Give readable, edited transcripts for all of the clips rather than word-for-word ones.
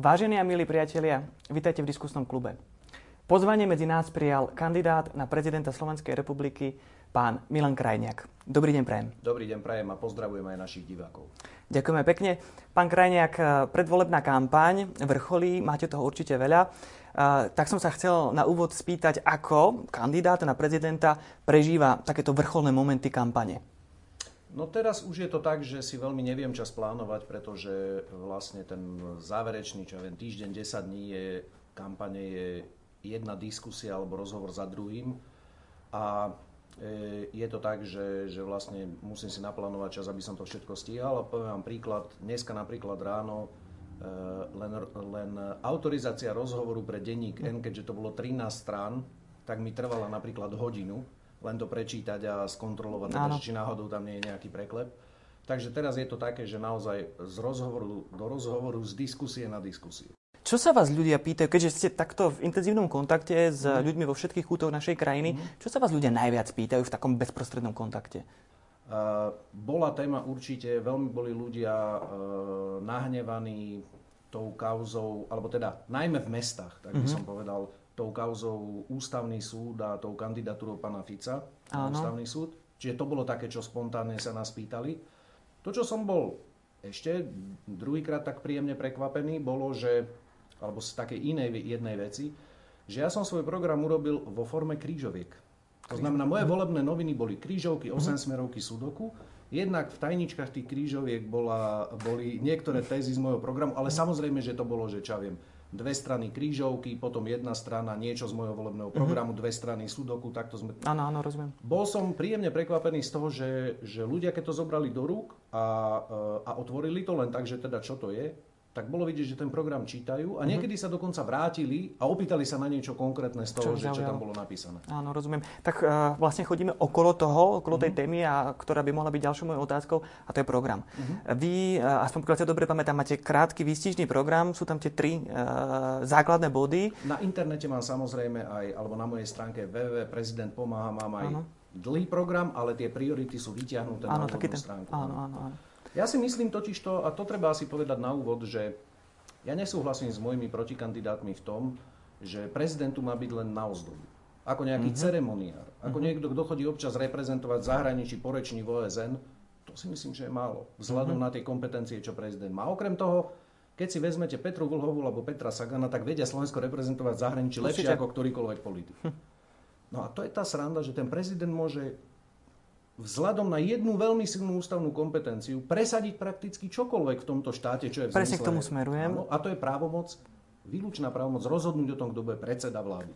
Vážení a milí priatelia, vítajte v diskusnom klube. Pozvanie medzi nás prijal kandidát na prezidenta Slovenskej republiky pán Milan Krajniak. Dobrý deň prajem. Dobrý deň prajem a pozdravujem aj našich divákov. Ďakujeme pekne. Pán Krajniak, predvolebná kampaň vrcholí, máte toho určite veľa. Tak som sa chcel na úvod spýtať, ako kandidát na prezidenta prežíva takéto vrcholné momenty kampane. No teraz už je to tak, že si veľmi neviem čas plánovať, pretože vlastne ten záverečný, čo viem, týždeň, 10 dní je, kampane je jedna diskusia alebo rozhovor za druhým. A je to tak, že vlastne musím si naplánovať čas, aby som to všetko stíhal. A poviem vám príklad, dneska napríklad ráno len autorizácia rozhovoru pre denník N, keďže to bolo 13 strán, tak mi trvala napríklad hodinu. Len to prečítať a skontrolovať, takže či náhodou tam nie je nejaký preklep. Takže teraz je to také, že naozaj z rozhovoru do rozhovoru, z diskusie na diskusiu. Čo sa vás ľudia pýtajú, keďže ste takto v intenzívnom kontakte s ľuďmi vo všetkých kútoch našej krajiny, čo sa vás ľudia najviac pýtajú v takom bezprostrednom kontakte? Bola téma určite, veľmi boli ľudia nahnevaní tou kauzou, alebo teda najmä v mestách, tak by som povedal, tou kauzou ústavný súd a tou kandidatúrou pána Fica na ústavný súd. Čiže to bolo také, čo spontánne sa nás pýtali. To, čo som bol ešte druhýkrát tak príjemne prekvapený, bolo, že, alebo z takej inej jednej veci, že ja som svoj program urobil vo forme krížoviek. To znamená, moje volebné noviny boli krížovky, 8-smerovky, sudoku. Jednak v tajničkách tých krížoviek boli niektoré tézy z môjho programu, ale samozrejme, že to bolo, že čo viem, dve strany krížovky, potom jedna strana niečo z môjho volebného programu, dve strany sudoku, takto sme... Áno, rozumiem. Bol som príjemne prekvapený z toho, že ľudia, keď to zobrali do rúk a otvorili to len tak, že teda čo to je, tak bolo vidieť, že ten program čítajú a niekedy sa dokonca vrátili a opýtali sa na niečo konkrétne z toho, čo tam bolo napísané. Áno, rozumiem. Tak vlastne chodíme okolo toho, okolo tej témy, ktorá by mohla byť ďalšou mojou otázkou, a to je program. Vy, aspoň pokiaľ sa dobre pamätám, máte krátky výstižný program, sú tam tie tri základné body. Na internete mám samozrejme aj, alebo na mojej stránke www.prezidentpomaha mám aj dlhý program, ale tie priority sú vyťahnuté na úvodnú stránku. Áno. Ja si myslím totižto, a to treba asi povedať na úvod, že ja nesúhlasím s mojimi protikandidátmi v tom, že prezidentu má byť len na ozdobu. Ako nejaký ceremoniár, ako niekto, kto chodí občas reprezentovať zahraničí, poreční v OSN, to si myslím, že je málo. Vzhľadom na tie kompetencie, čo prezident má. Okrem toho, keď si vezmete Petru Vlhovu alebo Petra Sagana, tak vedia Slovensko reprezentovať zahraničí lepšie ako ktorýkoľvek politik. No a to je tá sranda, že ten prezident môže vzhľadom na jednu veľmi silnú ústavnú kompetenciu presadiť prakticky čokoľvek v tomto štáte, čo je v zmysle. Presne k tomu smerujem. Áno, a to je právomoc, výlučná právomoc rozhodnúť o tom, kto bude predseda vlády.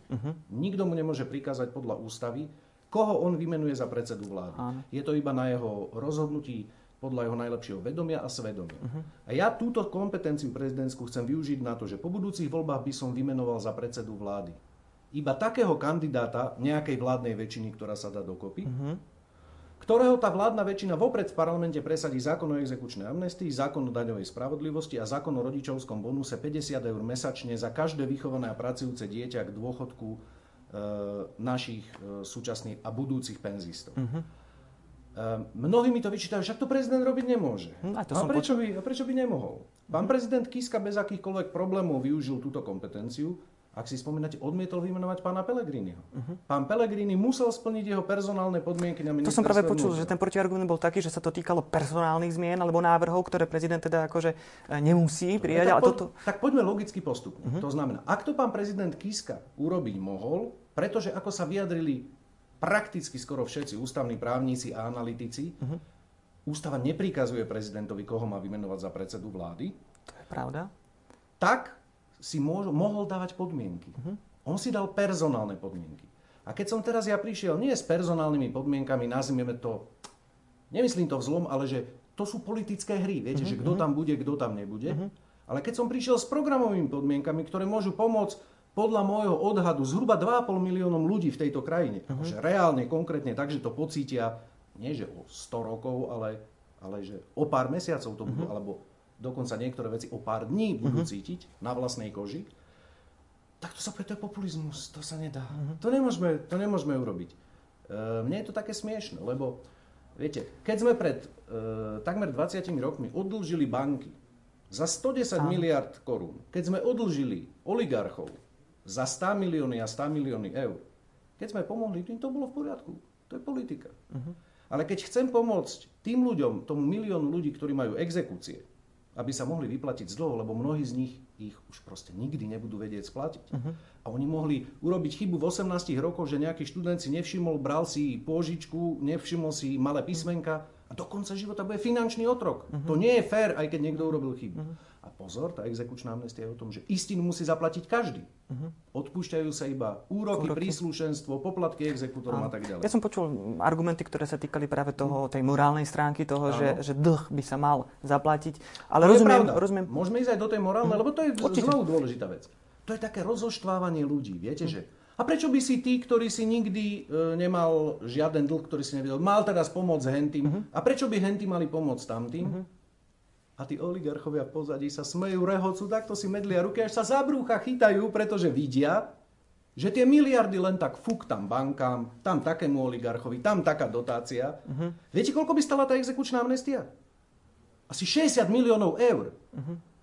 Nikto mu nemôže prikázať podľa ústavy, koho on vymenuje za predsedu vlády. Áno. Je to iba na jeho rozhodnutí podľa jeho najlepšieho vedomia a svedomia. A ja túto kompetenciu prezidentskú chcem využiť na to, že po budúcich voľbách by som vymenoval za predsedu vlády iba takého kandidáta nejakej vládnej väčšiny, ktorá sa dá dokopy, ktorého tá vládna väčšina vopred v parlamente presadí zákon o exekučnej amnestii, zákon o daňovej spravodlivosti a zákon o rodičovskom bonuse 50 € mesačne za každé vychované a pracujúce dieťa k dôchodku našich súčasných a budúcich penzistov. Mnohí mi to vyčítajú, však to prezident robiť nemôže. A prečo by nemohol? Pán prezident Kiska bez akýchkoľvek problémov využil túto kompetenciu. Ak si spomínate, odmietol vymenovať pána Pellegriniho. Pán Pellegrini musel splniť jeho personálne podmienky na ministerstve. To som práve počul, že ten protiargument bol taký, že sa to týkalo personálnych zmien alebo návrhov, ktoré prezident teda akože nemusí prijať. Tak poďme logicky postupne. To znamená, ak to pán prezident Kiska urobiť mohol, pretože ako sa vyjadrili prakticky skoro všetci ústavní právnici a analytici, ústava neprikazuje prezidentovi, koho má vymenovať za predsedu vlády. To je pravda. Tak si mohol dávať podmienky. On si dal personálne podmienky. A keď som teraz ja prišiel, nie s personálnymi podmienkami, nazvime to, nemyslím to vzlom, ale že to sú politické hry, viete, že kto tam bude, kto tam nebude. Ale keď som prišiel s programovými podmienkami, ktoré môžu pomôcť podľa môjho odhadu zhruba 2,5 miliónom ľudí v tejto krajine, akože reálne, konkrétne, takže to pocítia, nie že o 100 rokov, ale že o pár mesiacov to budú, alebo dokonca niektoré veci o pár dní budú cítiť na vlastnej koži, tak to sa povie, populizmus, to sa nedá. To nemôžeme urobiť. Mne je to také smiešne, lebo viete, keď sme pred takmer 20 rokmi oddlžili banky z Za 110 miliard korún, keď sme odlžili oligarchov za 100 milióny eur, keď sme pomohli, tým to bolo v poriadku. To je politika. Uh-huh. Ale keď chcem pomôcť tým ľuďom, tomu miliónu ľudí, ktorí majú exekúcie, aby sa mohli vyplatiť z dlhov, lebo mnohí z nich ich už proste nikdy nebudú vedieť splatiť. Uh-huh. A oni mohli urobiť chybu v 18 rokoch, že nejaký študent si nevšimol, bral si pôžičku, nevšimol si malé písmenka a do konca života bude finančný otrok. Uh-huh. To nie je fér, aj keď niekto urobil chybu. Uh-huh. A pozor, tá exekučná amnestia je o tom, že istinu musí zaplatiť každý. Uh-huh. Odpúšťajú sa iba úroky, príslušenstvo, poplatky exekútorom a tak ďalej. Ja som počul argumenty, ktoré sa týkali práve toho, tej morálnej stránky toho, že dlh by sa mal zaplatiť. Ale rozumiem. Môžeme ísť aj do tej morálnej, lebo to je znovu dôležitá vec. To je také rozoštvávanie ľudí, viete, že a prečo by si tí, ktorý si nikdy nemal žiaden dlh, ktorý si nevedel, mal teraz pomôcť hentým? A prečo by henty mali pomôcť tamtým? A tí oligarchovia pozadí sa smejú, rehocú, takto si medlia ruky, až sa za brúcha chytajú, pretože vidia, že tie miliardy len tak fuk tam bankám, tam takému oligarchovi, tam taká dotácia. Viete, koľko by stala tá exekučná amnestia? Asi 60 miliónov eur.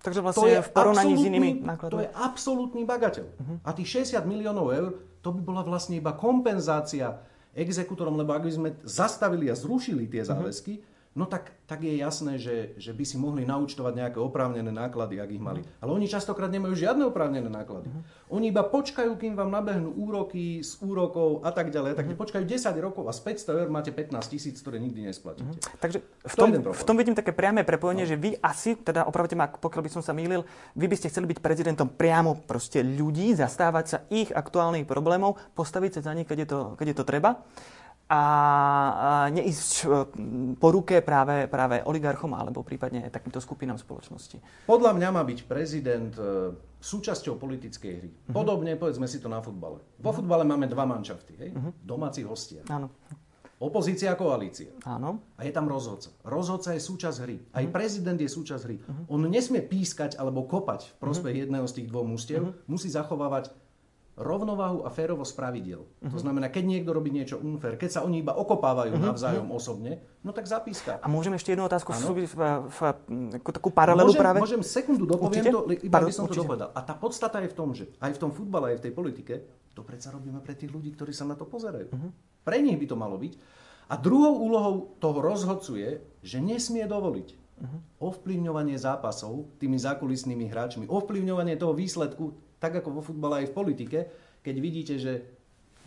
Takže vlastne v porovnaní s inými nákladmi. To je absolútny bagateľ. A tých 60 miliónov eur, to by bola vlastne iba kompenzácia exekutorom, lebo ak by sme zastavili a zrušili tie záväzky, no tak je jasné, že by si mohli naúčtovať nejaké oprávnené náklady, ak ich mali. Ale oni častokrát nemajú žiadne oprávnené náklady. Oni iba počkajú, kým vám nabehnú úroky z úrokov a tak ďalej. Takže počkajú 10 rokov a z 500 eur máte 15 000, ktoré nikdy nesplatíte. Takže v tom vidím také priame prepojenie, že vy asi, teda opravte ma, pokiaľ by som sa mýlil, vy by ste chceli byť prezidentom priamo proste ľudí, zastávať sa ich aktuálnych problémov, postaviť sa za nich, keď je to treba. A neísť po ruke práve oligarchom alebo prípadne takýmto skupinám spoločnosti. Podľa mňa má byť prezident súčasťou politickej hry. Podobne, povedzme si to na futbale. Vo futbale máme dva manšafty, hej? Domáci hostia. Áno. Opozícia a koalícia. Áno. A je tam rozhodca. Rozhodca je súčasť hry. Aj prezident je súčasť hry. On nesmie pískať alebo kopať v prospech jedného z tých dvoch mužstiev. Musí zachovávať rovnováhu a férovosť pravidiel. To znamená, keď niekto robí niečo unfair, keď sa oni iba okopávajú navzájom osobne, no tak zapíska. A môžem ešte jednu otázku v takú paralelu práve? Môžem sekundu dopoviem to, iba by som to dopovedal. A tá podstata je v tom, že aj v tom futbale, aj v tej politike, to predsa robíme pre tých ľudí, ktorí sa na to pozerajú. Pre nich by to malo byť. A druhou úlohou toho rozhodcu je, že nesmie dovoliť ovplyvňovanie zápasov tými zákulisnými hráčmi, ovplyvňovanie toho výsledku, tak ako vo futbale aj v politike, keď vidíte, že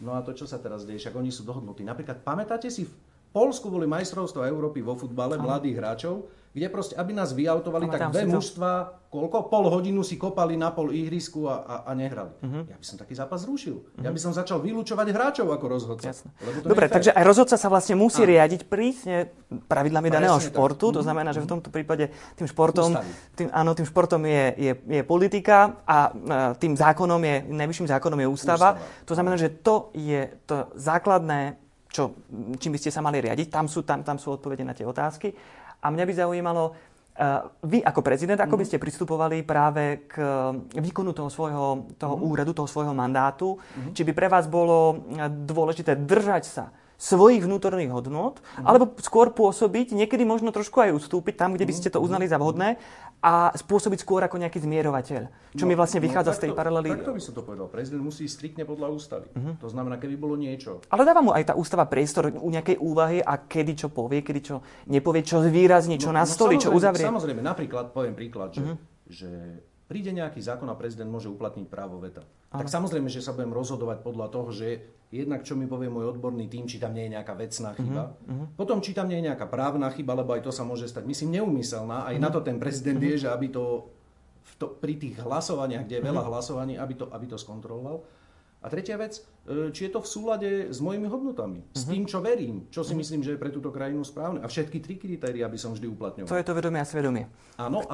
no a to, čo sa teraz deje, však oni sú dohodnutí. Napríklad, pamätáte si, v Poľsku boli majstrovstvá Európy vo futbale mladých hráčov, kde proste, aby nás vyautovali, tak dve mužstva, pol hodinu si kopali na pol ihrisku a nehrali. Ja by som taký zápas zrušil. Ja by som začal vylúčovať hráčov ako rozhodca. Dobre, takže aj rozhodca sa vlastne musí riadiť prísne pravidlami daného športu. To znamená, že v tomto prípade tým športom je politika a tým zákonom najvyšším zákonom je ústava. To znamená, že to je to základné, čím by ste sa mali riadiť. Tam sú odpovede na tie otázky. A mňa by zaujímalo, vy ako prezident, ako by ste pristupovali práve k výkonu toho svojho úradu, toho svojho mandátu? Či by pre vás bolo dôležité držať sa svojich vnútorných hodnôt, alebo skôr pôsobiť, niekedy možno trošku aj ustúpiť tam, kde by ste to uznali za vhodné, a spôsobiť skôr ako nejaký zmierovateľ? Čo mi vlastne vychádza z tej paralely. Takto by som to povedal. Prezident musí striktne podľa ústavy. To znamená, keby bolo niečo. Ale dáva mu aj tá ústava priestor u nejakej úvahy a kedy čo povie, kedy čo nepovie, čo zvýrazní, čo nastolí, čo uzavrie. Samozrejme, napríklad poviem príklad, že príde nejaký zákon a prezident môže uplatniť právo veta. Tak samozrejme, že sa budem rozhodovať podľa toho, že jednak čo mi povie môj odborný tím, či tam nie je nejaká vecná chyba. Potom, či tam nie je nejaká právna chyba, lebo aj to sa môže stať. Myslím, neúmyselná. Aj na to ten prezident vie, že aby to pri tých hlasovaniach, kde je veľa hlasovaní, aby to skontroloval. A tretia vec, či je to v súlade s mojimi hodnotami, s tým, čo verím, čo si myslím, že je pre túto krajinu správne. A všetky tri kritériá by som vždy uplatňoval. To je to vedomie a svedomie. Áno,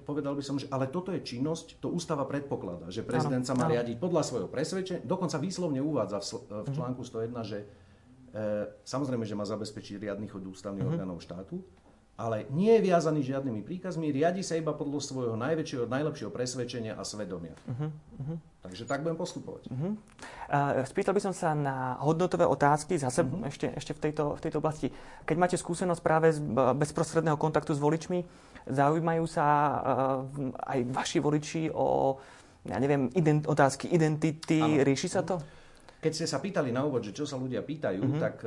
povedal by som, že ale toto je činnosť, to ústava predpokladá, že prezident sa má riadiť podľa svojho presvedčenia. Dokonca výslovne uvádza v článku 101, že samozrejme, že má zabezpečiť riadny chod ústavných orgánov štátu, ale nie je viazaný žiadnymi príkazmi, riadi sa iba podľa svojho najväčšieho, najlepšieho presvedčenia a svedomia. Takže tak budem postupovať. Spýtal by som sa na hodnotové otázky, zase ešte v tejto oblasti. Keď máte skúsenosť práve z bezprostredného kontaktu s voličmi, zaujímajú sa aj vaši voliči o, ja neviem, otázky identity, ano. Rieši sa to? Keď ste sa pýtali na úvod, že čo sa ľudia pýtajú, tak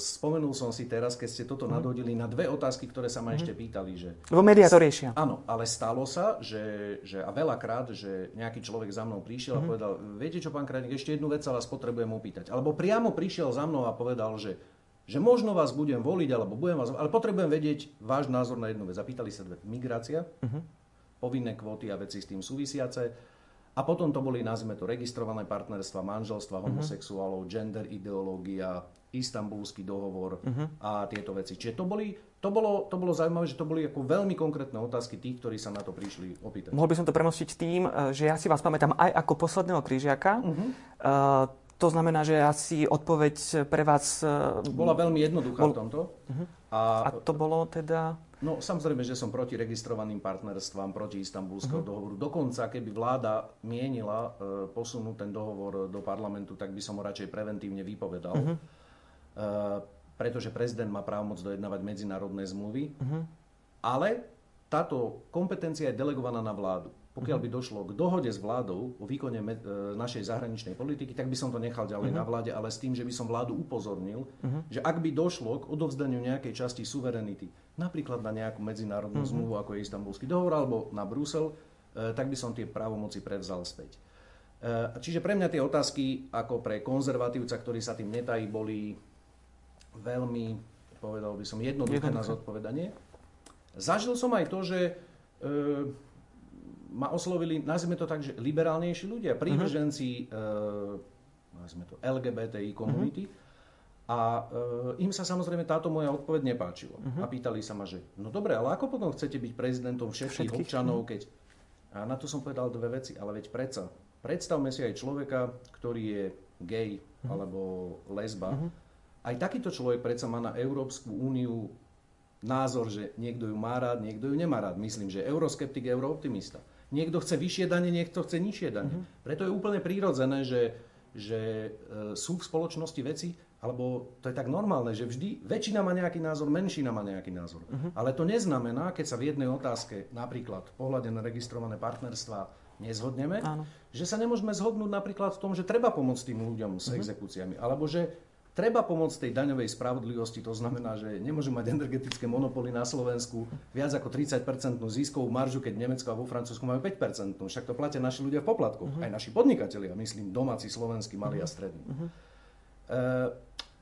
spomenul som si teraz, keď ste toto nadhodili na dve otázky, ktoré sa ma ešte pýtali. Že... Lebo médiá to riešia. Áno, ale stalo sa, že a veľakrát, že nejaký človek za mnou prišiel a povedal, viete čo, pán Krajniak, ešte jednu vec sa vás potrebujem opýtať. Alebo priamo prišiel za mnou a povedal, že možno vás budem voliť, alebo budem vás, ale potrebujem vedieť váš názor na jednu vec. Zapýtali sa dve. Migrácia, povinné kvóty a veci s tým súvisiace. A potom to boli, nazvime to, registrované partnerstva, manželstva, homosexuálov, gender ideológia, Istanbulský dohovor a tieto veci. Čiže to bolo zaujímavé, že to boli ako veľmi konkrétne otázky tých, ktorí sa na to prišli opýtať. Mohol by som to premostiť tým, že ja si vás pamätám aj ako posledného križiaka. To znamená, že asi odpoveď pre vás... Bola veľmi jednoduchá v tomto. A to bolo teda... No, samozrejme, že som proti registrovaným partnerstvám, proti Istanbulského dohovoru. Dokonca, keby vláda mienila posunúť ten dohovor do parlamentu, tak by som ho radšej preventívne vypovedal. Pretože prezident má právomoc dojednávať medzinárodné zmluvy. Ale táto kompetencia je delegovaná na vládu. Pokiaľ by došlo k dohode s vládou o výkone našej zahraničnej politiky, tak by som to nechal ďalej na vláde, ale s tým, že by som vládu upozornil, že ak by došlo k odovzdaniu nejakej časti suverenity, napríklad na nejakú medzinárodnú zmluvu, ako je Istanbulský dohovor, alebo na Brusel, tak by som tie právomoci prevzal späť. Čiže pre mňa tie otázky, ako pre konzervatívca, ktorý sa tým netají, boli veľmi, povedal by som, jednoduché na zodpovedanie. Zažil som aj to, že ma oslovili, nazvime to tak, že liberálnejší ľudia, prívrženci nazvime to LGBTI komunity, a im sa samozrejme táto moja odpoveď nepáčila. A pýtali sa ma, že no dobre, ale ako potom chcete byť prezidentom všetkých občanov, keď... A na to som povedal dve veci, ale veď predsa. Predstavme si aj človeka, ktorý je gay alebo lesba. Aj takýto človek predsa má na Európsku úniu názor, že niekto ju má rád, niekto ju nemá rád. Myslím, že euroskeptik, eurooptimista. Niekto chce vyššie dane, niekto chce nižšie dane. Preto je úplne prírodzené, že sú v spoločnosti veci, alebo to je tak normálne, že vždy väčšina má nejaký názor, menšina má nejaký názor. Ale to neznamená, keď sa v jednej otázke, napríklad pohľade na registrované partnerstvá, nezhodneme, že sa nemôžeme zhodnúť napríklad v tom, že treba pomôcť tým ľuďom s exekúciami, alebo že treba pomôcť tej daňovej spravodlivosti. To znamená, že nemôžu mať energetické monopoly na Slovensku viac ako 30% ziskovú maržu, keď Nemecko a vo Francúzsku majú 5%. Však to platia naši ľudia v poplatkoch, aj naši podnikatelia, myslím, domáci, slovenskí, malí a strední.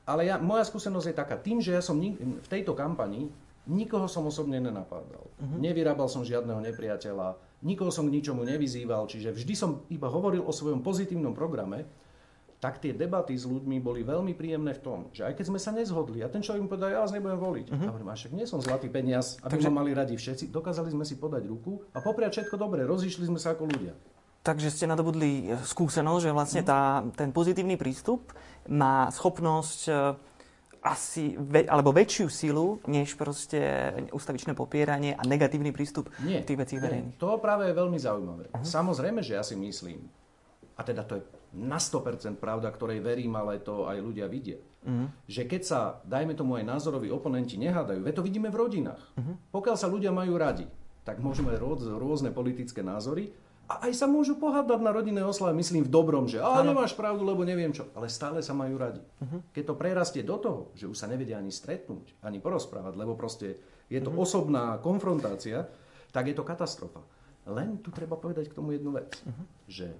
Ale moja skúsenosť je taká, tým, že ja som v tejto kampani nikoho som osobne nenapádal. Nevyrábal som žiadneho nepriateľa, nikoho som k ničomu nevyzýval, čiže vždy som iba hovoril o svojom pozitívnom programe, tak tie debaty s ľuďmi boli veľmi príjemné v tom, že aj keď sme sa nezhodli, a ten človek mi povedal, ja vás nebudem voliť. A hovorím, však nie som zlatý peniaz, aby ma mali radi všetci. Dokázali sme si podať ruku a popriať všetko dobre, rozišli sme sa ako ľudia. Takže ste nadobudli skúsenosť, že vlastne ten pozitívny prístup má schopnosť asi, alebo väčšiu silu, než proste ustavičné popieranie a negatívny prístup k tých vecí verejných. To práve je veľmi zaujímavé. Samozrejme, že ja si myslím, a teda to je na 100% pravda, ktorej verím, ale to aj ľudia vidia, že keď sa, dajme tomu aj názoroví oponenti, nehádajú, veď to vidíme v rodinách. Pokiaľ sa ľudia majú radi, tak môžu mať rôzne politické názory, a aj sa môžu pohádať na rodinné oslave, myslím v dobrom, že nemáš pravdu, lebo neviem čo. Ale stále sa majú radi. Keď to prerastie do toho, že už sa nevedia ani stretnúť, ani porozprávať, lebo proste je to osobná konfrontácia, tak je to katastrofa. Len tu treba povedať k tomu jednu vec. Že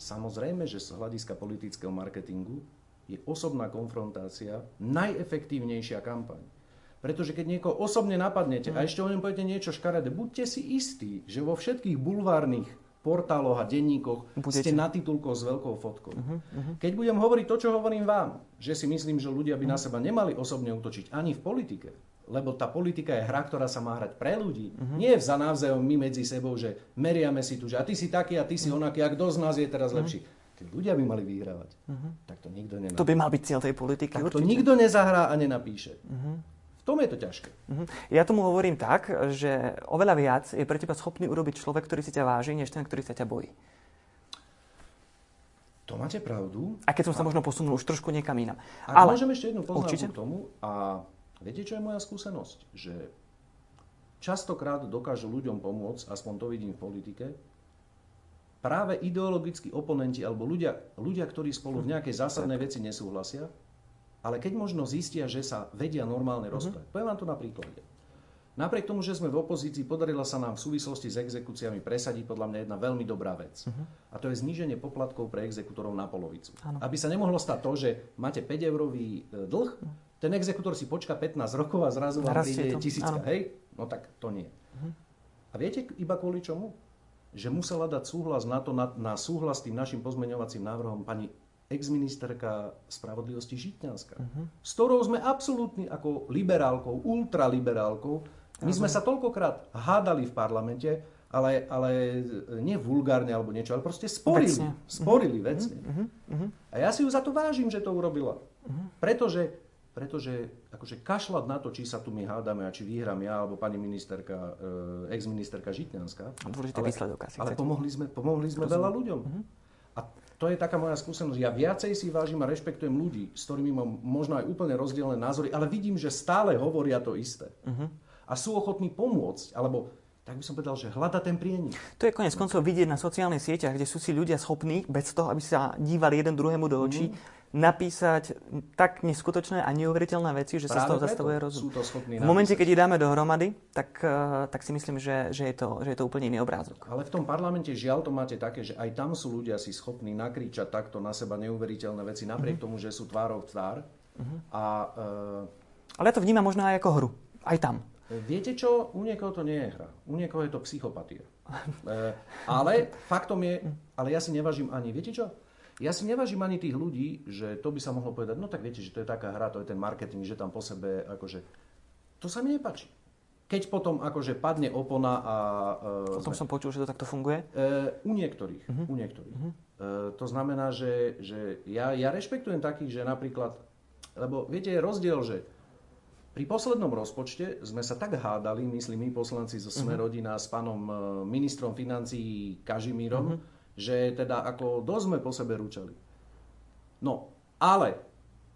samozrejme, že z hľadiska politického marketingu je osobná konfrontácia najefektívnejšia kampaň. Pretože keď niekoho osobne napadnete a ešte o ňom poviete niečo škaredé, buďte si istí, že vo všetkých bulvárnych portáloch a denníkoch ste na titulkoch s veľkou fotkou. Keď budem hovoriť to, čo hovorím vám, že si myslím, že ľudia by na seba nemali osobne útočiť ani v politike, lebo tá politika je hra, ktorá sa má hrať pre ľudí, nie je za navzájom my medzi sebou, že meriame si tu, že a ty si taký a ty si onaký, a kto z nás je teraz lepší. Tí ľudia by mali vyhrávať. Tak to nikto nenapíše. To by mal byť cieľ tej politiky. Tak určite. To nikto nezahrá a nenapíše. V tom je to ťažké. Ja tomu hovorím tak, že oveľa viac je pre teba schopný urobiť človek, ktorý si ťa váži, než ten, ktorý sa ťa bojí. To máte pravdu. A keď som sa možno posunul už trošku niekam inam. Ale môžem ešte jednu poznámku k tomu. A viete, čo je moja skúsenosť? Že častokrát dokážu ľuďom pomôcť, aspoň to vidím v politike, práve ideologickí oponenti alebo ľudia, ktorí spolu v nejakej zásadnej veci nesúhlasia, ale keď možno zistia, že sa vedia normálne rozprávať. Poviem vám to na príklade. Napriek tomu, že sme v opozícii, podarila sa nám v súvislosti s exekúciami presadiť podľa mňa jedna veľmi dobrá vec. A to je zníženie poplatkov pre exekutorov na polovicu. Ano. Aby sa nemohlo stať to, že máte 5-eurový dlh, ten exekutor si počká 15 rokov a zrazu vám príde tisícka. Hej? No tak to nie. A viete iba kvôli čomu? Že musela dať súhlas na to, na súhlas tým našim pozmeňovacím návrhom pani exministerka spravodlivosti Žitňanská, s ktorou sme absolútni ako liberálkou, ultraliberálkou. My sme sa toľkokrát hádali v parlamente, ale nie vulgárne alebo niečo, ale proste sporili vecne. A ja si ju za to vážim, že to urobila. Pretože akože kašľať na to, či sa tu my hádame a či vyhrám ja alebo pani ministerka, exministerka Žitňanská. Ale pomohli sme veľa ľuďom. A to je taká moja skúsenosť. Ja viacej si vážim a rešpektujem ľudí, s ktorými mám možno aj úplne rozdielne názory, ale vidím, že stále hovoria to isté. A sú ochotní pomôcť, alebo tak by som povedal, že hľada ten prienik. To je koniec koncov vidieť na sociálnych sieťach, kde sú si ľudia schopní, bez toho, aby sa dívali jeden druhému do očí, napísať tak neskutočné a neuveriteľné veci, že práve sa z toho zastavuje rozum. V momente, keď ich dáme dohromady, tak si myslím, že je to úplne iný obrázok. Ale v tom parlamente žiaľ to máte také, že aj tam sú ľudia si schopní nakričať takto na seba neuveriteľné veci, napriek tomu, že sú tvárou v tvár. Ale ja to vnímam možno aj ako hru. Aj tam. Viete čo? U niekoho to nie je hra. U niekoho je to psychopatia. Ale faktom je, ale ja si nevážim ani, viete čo? Ja si nevážim ani tých ľudí, že to by sa mohlo povedať, no tak viete, že to je taká hra, to je ten marketing, že tam po sebe, akože, to sa mi nepáči. Keď potom akože padne opona a... Potom som počul, že to takto funguje? U niektorých. To znamená, že ja rešpektujem takých, že napríklad, lebo viete, je rozdiel, že pri poslednom rozpočte sme sa tak hádali, myslím my poslanci zo SME-Rodina s pánom ministrom financií Kažimírom, že teda ako dosť sme po sebe ručali. No, ale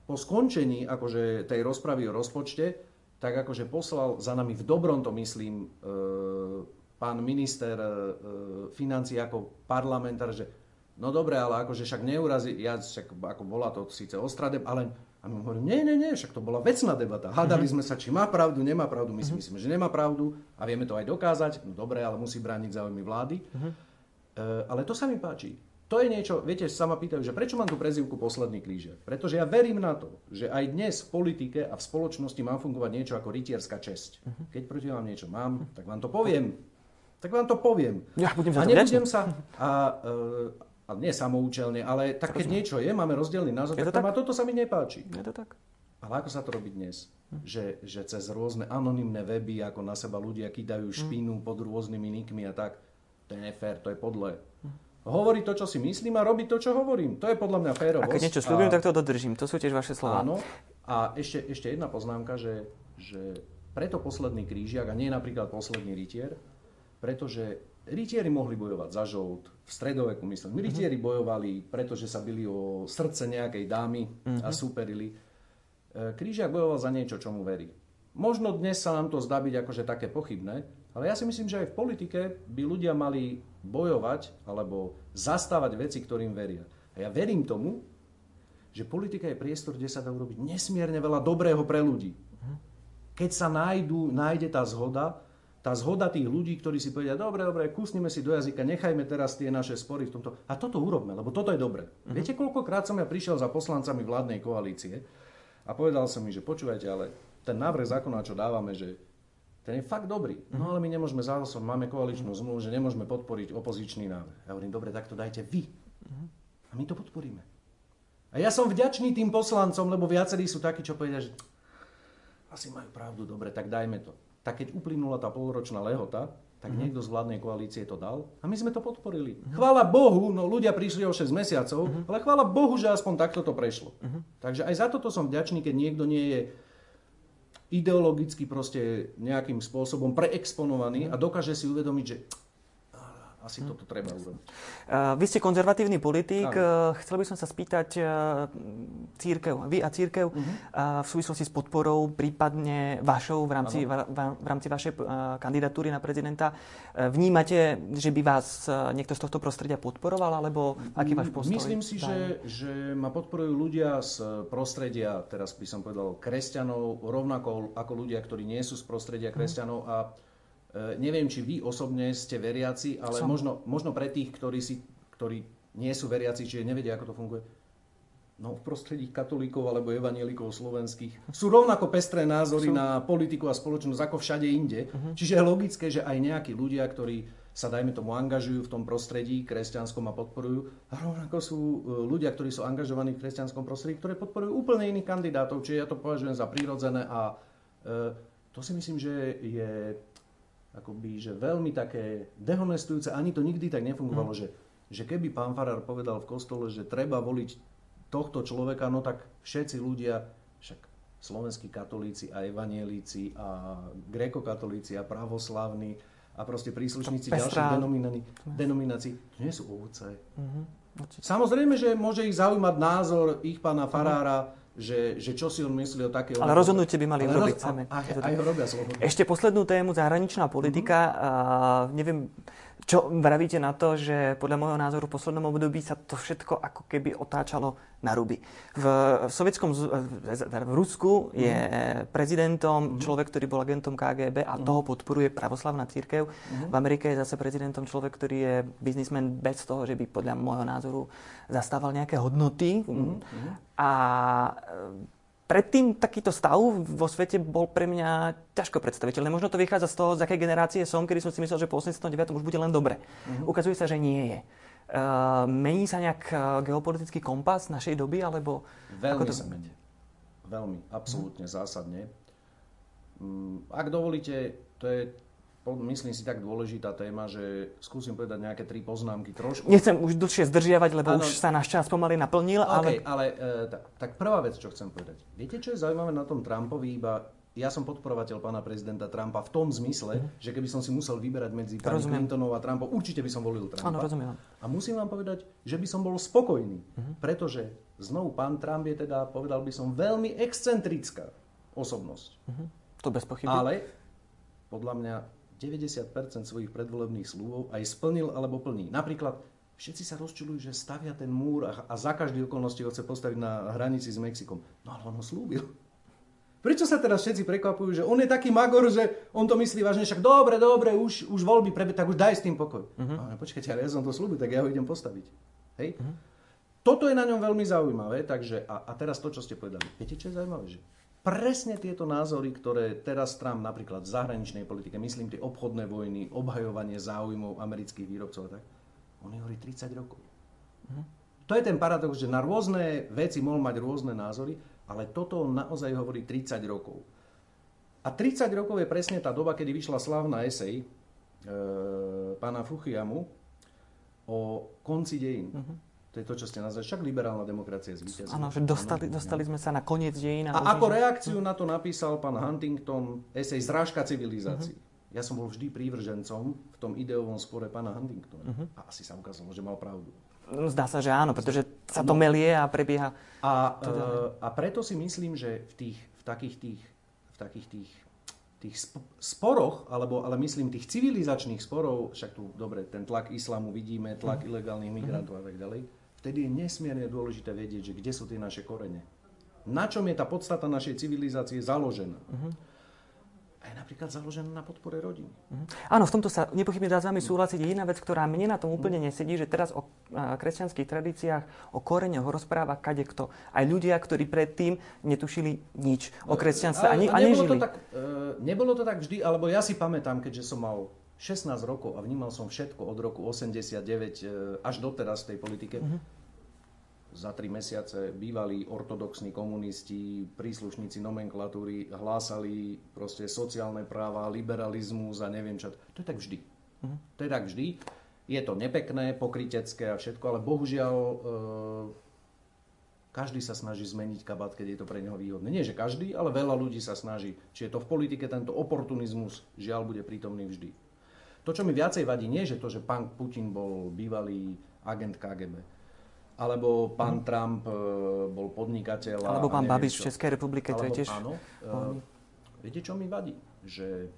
po skončení akože tej rozpravy o rozpočte, tak akože poslal za nami v dobrom, to myslím, pán minister financií ako parlamentár, že no dobre, ale akože však neurazí, ja však ako bola to síce ostrá debata, ale a my hovorím, nie, však to bola vecná debata. Hádali sme sa, či má pravdu, nemá pravdu, my si myslíme, že nemá pravdu a vieme to aj dokázať, no dobre, ale musí brániť záujmy vlády. Ale to sa mi páči. To je niečo, viete, sa ma pýtajú, že prečo mám tu prezývku posledný kríže? Pretože ja verím na to, že aj dnes v politike a v spoločnosti má fungovať niečo ako rytierská česť. Keď proti vám niečo mám, tak vám to poviem. Ja budem za to vďačný. A nie samoučelne, ale tak keď niečo je, máme rozdielný názor, tak a toto sa mi nepáči. Je to tak. Ale ako sa to robí dnes? Že cez rôzne anonymné weby, ako na seba ľudia kýdajú špínu pod rôznymi nikmi a tak. To je nefér, to je podlé. Hovorí to, čo si myslím a robí to, čo hovorím. To je podľa mňa férovosť. A keď niečo sľubujem, tak to dodržím. To sú tiež vaše slová. Áno. A ešte jedna poznámka, že preto posledný krížiak a nie napríklad posledný rytier, pretože rytieri mohli bojovať za žolt, v stredoveku myslím. Rytieri bojovali, pretože sa bili o srdce nejakej dámy a súperili. Krížiak bojoval za niečo, čomu verí. Možno dnes sa nám to zdá byť akože také pochybné, ale ja si myslím, že aj v politike by ľudia mali bojovať alebo zastávať veci, ktorým veria. A ja verím tomu, že politika je priestor, kde sa dá urobiť nesmierne veľa dobrého pre ľudí. Keď sa nájde tá zhoda tých ľudí, ktorí si povedia, dobre, kúsnime si do jazyka, nechajme teraz tie naše spory v tomto. A toto urobme, lebo toto je dobre. Viete, koľkokrát som ja prišiel za poslancami vládnej koalície a povedal som im, že počúvajte, ale ten návrh zákona, čo dávame, že ten je fakt dobrý. No ale my nemôžeme záhlasom, máme koaličnú zmluvu, že nemôžeme podporiť opozičný návrh. Ja hovorím, dobre, tak to dajte vy. A my to podporíme. A ja som vďačný tým poslancom, lebo viacerí sú takí, čo povedia, že asi majú pravdu, dobre, tak dajme to. Tak keď uplynula tá polročná lehota, tak niekto z vládnej koalície to dal a my sme to podporili. Chvála Bohu, no ľudia prišli o 6 mesiacov, ale chvála Bohu, že aspoň takto to prešlo. Takže aj za toto som vďačný, keď niekto nie je ideologicky proste nejakým spôsobom preexponovaný a dokáže si uvedomiť, že asi toto treba urobiť. Vy ste konzervatívny politik. Chcel by som sa spýtať cirkev. Vy a cirkev v súvislosti s podporou, prípadne vašou v rámci vašej kandidatúry na prezidenta. Vnímate, že by vás niekto z tohto prostredia podporoval, alebo aký váš postoj? Myslím si, že ma podporujú ľudia z prostredia, teraz by som povedal kresťanov, rovnako ako ľudia, ktorí nie sú z prostredia kresťanov a neviem, či vy osobne ste veriaci, ale možno pre tých, ktorí nie sú veriaci, čiže nevedia, ako to funguje. No, v prostredí katolíkov alebo evanielikov slovenských sú rovnako pestré názory na politiku a spoločnosť ako všade inde. Čiže je logické, že aj nejakí ľudia, ktorí sa, dajme tomu, angažujú v tom prostredí kresťanskom a podporujú, a rovnako sú ľudia, ktorí sú angažovaní v kresťanskom prostredí, ktoré podporujú úplne iných kandidátov. Čiže ja to považujem za prirodzené a to si myslím, že je akoby, že veľmi také dehonestujúce, ani to nikdy tak nefungovalo, že keby pán farár povedal v kostole, že treba voliť tohto človeka, no tak všetci ľudia, však slovenskí katolíci a evanielíci a grékokatolíci a pravoslávni a proste príslušníci ďalších denominácií, to nie sú ovce. Samozrejme, že môže ich zaujímať názor ich pána farára, že čo si on myslí o takého. Ale rozhodnutie by mali urobiť sami. Aj ho robia slobodne. Ešte poslednú tému, zahraničná politika. Neviem, čo vravíte na to, že podľa môjho názoru v poslednom období sa to všetko ako keby otáčalo na ruby. V Rusku je prezidentom človek, ktorý bol agentom KGB a toho podporuje pravoslavná cirkev. V Amerike je zase prezidentom človek, ktorý je biznismen bez toho, že by podľa môjho názoru zastával nejaké hodnoty. A predtým takýto stav vo svete bol pre mňa ťažko predstaviteľný. Možno to vychádza z toho, z akej generácie som, kedy som si myslel, že po 89. už bude len dobre. Ukazuje sa, že nie je. Mení sa nejak geopolitický kompas našej doby, alebo... Veľmi sa mení. Veľmi, absolútne, zásadne. Ak dovolíte, to je... Myslím si tak dôležitá téma, že skúsim povedať nejaké 3 poznámky trošku. Nechcem už dlhšie zdržiavať, lebo už sa náš čas pomaly naplnil. Okay, tak prvá vec, čo chcem povedať. Viete, čo je zaujímavé na tom Trumpovi? Ja som podporovateľ pána prezidenta Trumpa v tom zmysle, že keby som si musel vyberať medzi pani Clintonou a Trumpom, určite by som volil Trumpa. Áno, rozumiem. A musím vám povedať, že by som bol spokojný, pretože znovu pán Trump je teda, povedal by som, veľmi excentrická osobnosť. To bez pochyby. Ale podľa mňa 90% svojich predvolebných slúbov aj splnil alebo plní. Napríklad, všetci sa rozčuľujú, že stavia ten múr a za každej okolnosti ho chce postaviť na hranici s Mexikom. No ale on ho slúbil. Prečo sa teraz všetci prekvapujú, že on je taký magor, že on to myslí vážne, však dobre, už voľby prebiehajú, tak už daj s tým pokoj. No, počkajte, ale ja som to slúbil, tak ja ho idem postaviť. Hej? Toto je na ňom veľmi zaujímavé, takže a teraz to, čo ste povedali. Viete, čo je zaujímavé, že presne tieto názory, ktoré teraz Trump napríklad v zahraničnej politike, myslím tie obchodné vojny, obhajovanie záujmov amerických výrobcov a tak, on je hovorí 30 rokov. To je ten paradox, že na rôzne veci mohol mať rôzne názory, ale toto on naozaj hovorí 30 rokov. A 30 rokov je presne tá doba, kedy vyšla slávna esej pána Fukuyamu o konci dejín. To je to, čo ste nazvali. Však liberálna demokracia zvíťazila. Áno, že dostali sme sa na koniec dejín. A ako reakciu na to napísal pán Huntington esej Zrážka civilizácií. Ja som bol vždy prívržencom v tom ideovom spore pána Huntingtona. A asi sa ukázalo, že mal pravdu. No, zdá sa, že áno, pretože sa to melie a prebieha. A preto si myslím, že v takých tých sporoch, ale myslím tých civilizačných sporov, však tu dobre, ten tlak islamu vidíme, tlak ilegálnych migrantov a tak ďalej, vtedy je nesmierne dôležité vedieť, že kde sú tie naše korene. Na čom je tá podstata našej civilizácie založená. A je napríklad založená na podpore rodiny. Áno, v tomto sa nepochybne dá s vami súhlasiť. Jediná vec, ktorá mne na tom úplne nesedí, že teraz o kresťanských tradíciách, o koreňoch rozpráva kadekto. Aj ľudia, ktorí predtým netušili nič o kresťanstve a nežili. Nebolo to tak vždy, alebo ja si pamätám, keďže som mal 16 rokov a vnímal som všetko od roku 89 až doteraz v tej politike. Za 3 mesiace bývalí ortodoxní komunisti, príslušníci nomenklatúry hlásali proste sociálne práva, liberalizmus a neviem čo. To je tak vždy. To je tak vždy. Je to nepekné, pokrytecké a všetko, ale bohužiaľ Každý sa snaží zmeniť kabát, keď je to pre neho výhodné. Nie, že každý, ale veľa ľudí sa snaží. Čiže to v politike tento oportunizmus žiaľ bude prítomný vždy. To, čo mi viacej vadí, nie je to, že pán Putin bol bývalý agent KGB, alebo pán Trump bol podnikateľ. Alebo pán Babiš v Českej republike, to je tiež... Áno. Viete, čo mi vadí? Že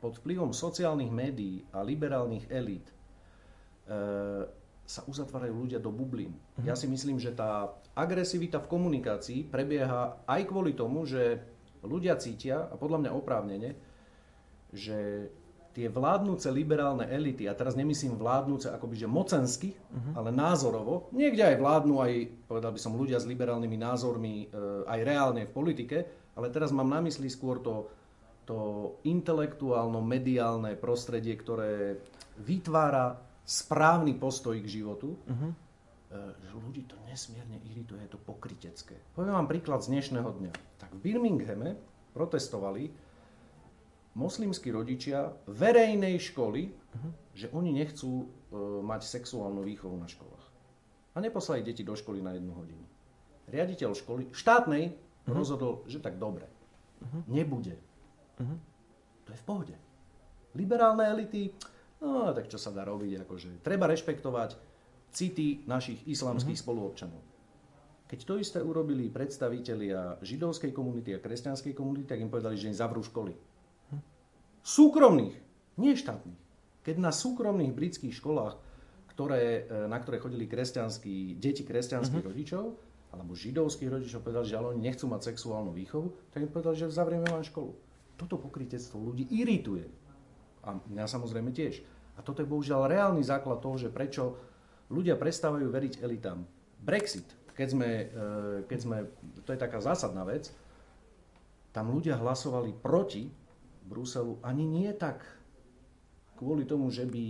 pod vplyvom sociálnych médií a liberálnych elít sa uzatvárajú ľudia do bublín. Ja si myslím, že tá agresivita v komunikácii prebieha aj kvôli tomu, že ľudia cítia, a podľa mňa oprávnene, že tie vládnúce liberálne elity, a teraz nemyslím vládnúce akoby že mocensky, ale názorovo, niekde aj vládnu aj, povedal by som, ľudia s liberálnymi názormi aj reálne v politike, ale teraz mám na mysli skôr to intelektuálno-mediálne prostredie, ktoré vytvára správny postoj k životu, že ľudí to nesmierne irituje, je to pokrytecké. Poviem vám príklad z dnešného dňa. Tak v Birminghame protestovali moslimskí rodičia verejnej školy, že oni nechcú mať sexuálnu výchovu na školách. A neposlali deti do školy na 1 hodinu. Riaditeľ školy štátnej rozhodol, že tak dobre, nebude. To je v pohode. Liberálne elity... No, tak čo sa dá robiť? Akože treba rešpektovať city našich islamských spoluobčanov. Keď to isté urobili predstavitelia židovskej komunity a kresťanskej komunity, tak im povedali, že im zavrú školy. Súkromných, nie štátnych. Keď na súkromných britských školách, na ktoré chodili deti kresťanských rodičov, alebo židovských rodičov, povedali, že oni nechcú mať sexuálnu výchovu, tak im povedali, že zavrieme vám školu. Toto pokrytectvo ľudí irituje. A mňa samozrejme tiež. A toto je bohužiaľ reálny základ toho, že prečo ľudia prestávajú veriť elitám. Brexit, keď sme, to je taká zásadná vec, tam ľudia hlasovali proti Bruselu ani nie tak kvôli tomu, že by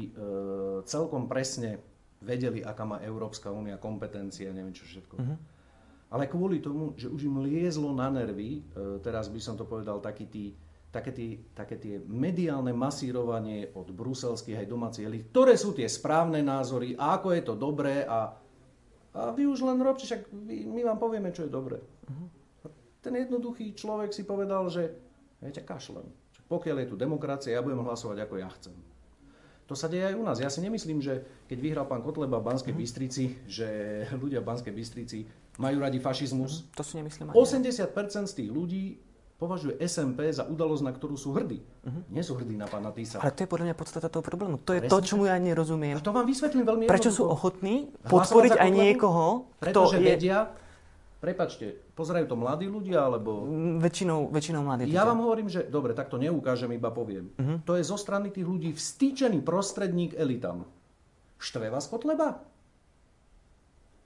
celkom presne vedeli, aká má Európska únia kompetencie, neviem čo všetko. Ale kvôli tomu, že už im liezlo na nervy, teraz by som to povedal také tie mediálne masírovanie od bruselských aj domácich elít, ktoré sú tie správne názory a ako je to dobré a vy už len robte, však my vám povieme, čo je dobré. Ten jednoduchý človek si povedal, že ja ťa kašlem. Pokiaľ je tu demokracia, ja budem hlasovať, ako ja chcem. To sa deje aj u nás. Ja si nemyslím, že keď vyhral pán Kotleba v Banskej Bystrici, že ľudia v Banskej Bystrici majú radi fašizmus. To si nemyslím. 80% z tých ľudí považuje SMP za udalosť, na ktorú sú hrdí. Nie sú hrdí na pána Tisa. Ale to je podľa mňa podstata toho problému. To je to, čomu ja nerozumiem. A to vám vysvetlím veľmi jednoducho. Prečo sú ochotní podporiť aj niekoho, kto je... Vedia, prepáčte, pozerajú to mladí ľudia, alebo... Väčšinou mladí ľudia. Ja vám hovorím, že... Dobre, tak to neukážem, iba poviem. To je zo strany tých ľudí vstýčený prostredník elitám. Štve vás Kotleba?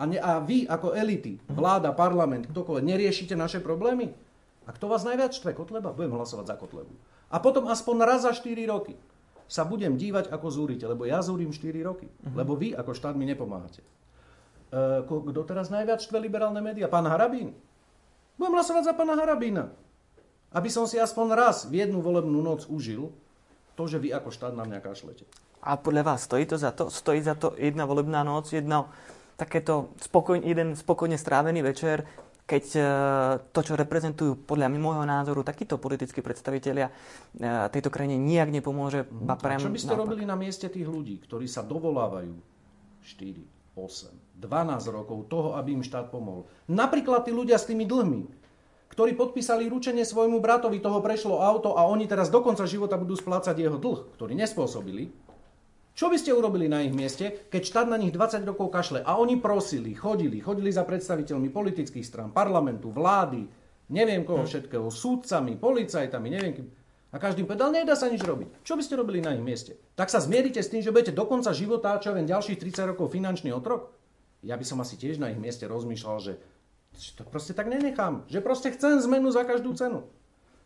A vy ako elity, vláda, parlament, ktokoľvek, neriešite naše problémy? A kto vás najviac štve, Kotleba? Budem hlasovať za Kotlebu. A potom aspoň raz za 4 roky sa budem dívať, ako zúrite, lebo ja zúrim 4 roky. Lebo vy ako štát mi nepomáhate. Kto teraz najviac štve liberálne médiá? Pán Harabin. Budem hlasovať za pána Harabina. Aby som si aspoň raz v jednu volebnú noc užil to, že vy ako štát na mňa kašlete. A podľa vás stojí to za to? Stojí za to jedna volebná noc, takéto jeden spokojne strávený večer, keď to, čo reprezentujú podľa môjho názoru takíto politickí predstavitelia tejto krajine, nijak nepomôže. Čo by ste robili na mieste tých ľudí, ktorí sa dovolávajú 4, 8, 12 rokov toho, aby im štát pomohol? Napríklad tí ľudia s tými dlhmi, ktorí podpísali ručenie svojmu bratovi, toho prešlo auto a oni teraz do konca života budú splácať jeho dlh, ktorý nespôsobili. Čo by ste urobili na ich mieste, keď štát na nich 20 rokov kašle a oni prosili, chodili za predstaviteľmi politických strán, parlamentu, vlády, neviem koho všetkého, súdcami, policajtami, neviem kým. A každý povedal, nedá sa nič robiť. Čo by ste robili na ich mieste? Tak sa zmierite s tým, že budete do konca života, čo viem, ďalších 30 rokov finančný otrok? Ja by som asi tiež na ich mieste rozmýšľal, že to proste tak nenechám, že proste chcem zmenu za každú cenu.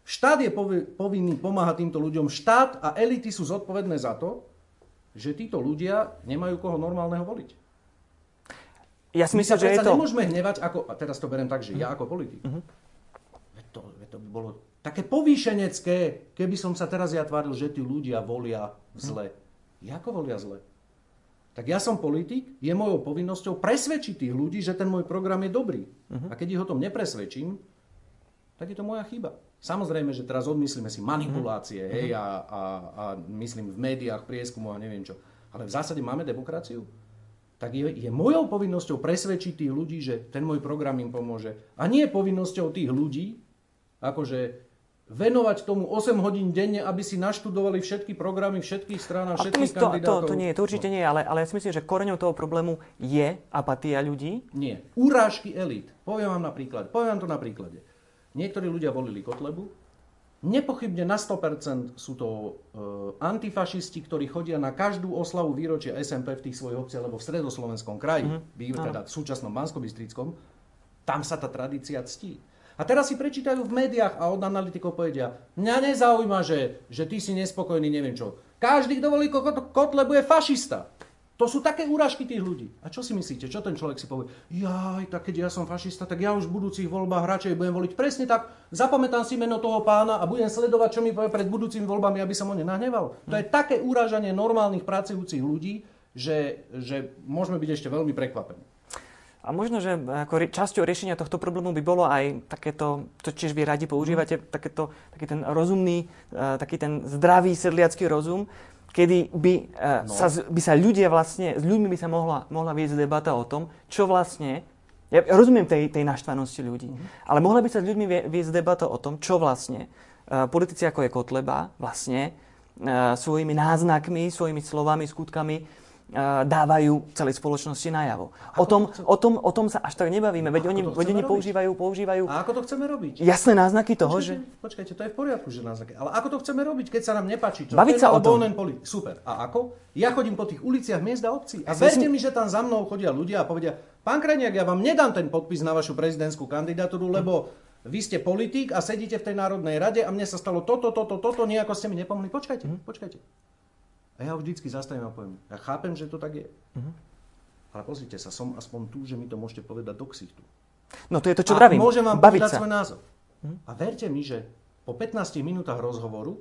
Štát je povinný pomáhať týmto ľuďom. Štát a elity sú zodpovedné za to, že títo ľudia nemajú koho normálneho voliť. Ja si myslím, že je to... Nemôžeme hnevať ako... A teraz to beriem tak, že ja ako politik. To by bolo také povýšenecké, keby som sa teraz tváril, že tí ľudia volia zle. Ako volia zle? tak ja som politik, je mojou povinnosťou presvedčiť tých ľudí, že ten môj program je dobrý. Uh-huh. A keď ich o tom nepresvedčím, tak je to moja chyba. Samozrejme, že teraz odmyslíme si manipulácie, uh-huh. hej, a myslím v médiách, prieskumu a neviem čo. Ale v zásade máme demokraciu. Tak je mojou povinnosťou presvedčiť tých ľudí, že ten môj program im pomôže. A nie povinnosťou tých ľudí, akože venovať tomu 8 hodín denne, aby si naštudovali všetky programy všetkých strán a všetkých kandidátov. To nie je, to určite nie, ale ja si myslím, že koreňou toho problému je apatia ľudí. Nie, urážky elít. Poviem vám to na príklade. Niektorí ľudia volili Kotlebu. Nepochybne na 100% sú to antifašisti, ktorí chodia na každú oslavu výročia SNP v tých svojich obciach, lebo v stredoslovenskom kraji, teda v súčasnom Banskobystrickom, tam sa tá tradícia ctí. A teraz si prečítajú v médiách a od analytikov povedia, mňa nezaujíma, že ty si nespokojný, neviem čo. Každý, kto volí Kotlebu, je fašista. To sú také úražky tých ľudí. A čo si myslíte? Čo ten človek si povie? Jaj, tak keď ja som fašista, tak ja už v budúcich voľbách radšej budem voliť presne tak. Zapamätám si meno toho pána a budem sledovať, čo mi povie pred budúcimi voľbami, aby som ho nenahneval. To je také úražanie normálnych pracujúcich ľudí, že môžeme byť ešte veľmi prekvapení. A možno, že ako časťou riešenia tohto problému by bolo aj takéto, čo tiež vy radi používate, taký ten rozumný, taký ten zdravý sedliacky rozum, kedy by sa ľudia vlastne, s ľuďmi by sa mohla viesť debata o tom, čo vlastne, ja rozumiem tej naštvanosti ľudí, ale mohla by sa s ľuďmi viesť debata o tom, čo vlastne politici ako je Kotleba vlastne svojimi náznakmi, svojimi slovami, skutkami dávajú celej spoločnosti najavo. O tom sa až tak nebavíme, veď oni používajú. A ako to chceme robiť? Jasné náznaky toho, Počkajte, to je v poriadku, že náznaky. Ale ako to chceme robiť, keď sa nám nepáči? Baviť sa o tom. Super. A ako? Ja chodím po tých uliciach miest a obcí. A verte mi, že tam za mnou chodia ľudia a povedia, pán Krajniak, ja vám nedám ten podpis na vašu prezidentskú kandidatúru, lebo vy ste politik a sedíte v tej Národnej rade a mne sa stalo toto, nejako ste mi nepomohli. Počkajte. A ja ho vždycky zastavím a poviem, ja chápem, že to tak je. Uh-huh. Ale pozrite sa, som aspoň tu, že mi to môžete povedať do ksichtu. No to je to, čo vravím. Môžem vám povedať svoj názor. Uh-huh. A verte mi, že po 15 minútach rozhovoru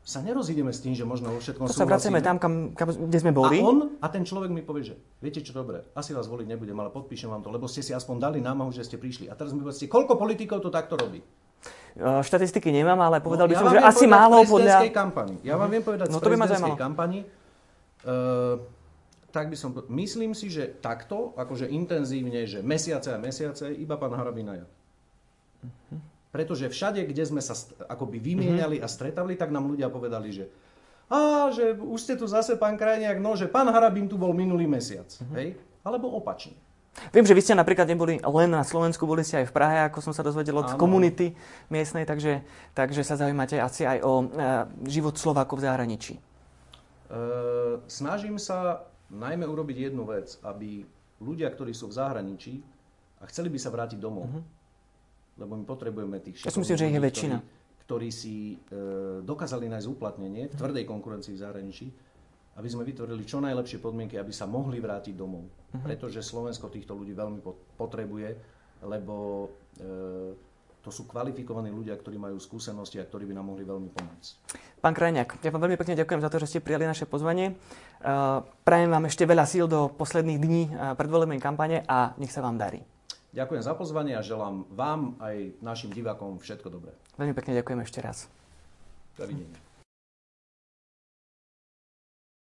sa nerozídeme s tým, že možno vo všetkom súhlasíme. To sa vraceme tam, kam, kde sme boli. A ten človek mi povie, že viete čo, dobre, asi vás voliť nebudem, ale podpíšem vám to, lebo ste si aspoň dali námahu, že ste prišli. A teraz mi povedzte, koľko politikov to takto robí? Štatistiky nemám, ale povedal by som, že asi málo podľa... Ja vám viem povedať z prezidentskej kampani. Tak by som... Myslím si, že takto, akože intenzívne, že mesiace, iba pán Harabin a ja. Pretože všade, kde sme sa akoby vymieniali a stretávali, tak nám ľudia povedali, že už ste tu zase, pán Krajniak, že pán Harabin tu bol minulý mesiac. Hej? Alebo opačne. Viem, že vy ste napríklad neboli len na Slovensku, boli ste aj v Prahe, ako som sa dozvedel od komunity miestnej, takže sa zaujímate asi aj o život Slovákov v zahraničí. Snažím sa najmä urobiť jednu vec, aby ľudia, ktorí sú v zahraničí a chceli by sa vrátiť domov, lebo my potrebujeme tých šikovných, ja si myslím, že ich je väčšina, ktorí si dokázali nájsť uplatnenie v tvrdej konkurencii v zahraničí, aby sme vytvorili čo najlepšie podmienky, aby sa mohli vrátiť domov. Pretože Slovensko týchto ľudí veľmi potrebuje, lebo to sú kvalifikovaní ľudia, ktorí majú skúsenosti a ktorí by nám mohli veľmi pomôcť. Pán Krajniak, ja vám veľmi pekne ďakujem za to, že ste prijali naše pozvanie. Prajem vám ešte veľa síl do posledných dní predvolebnej kampane a nech sa vám darí. Ďakujem za pozvanie a želám vám aj našim divákom všetko dobré. Veľmi pekne ďakujem ešte raz. Dovidenia.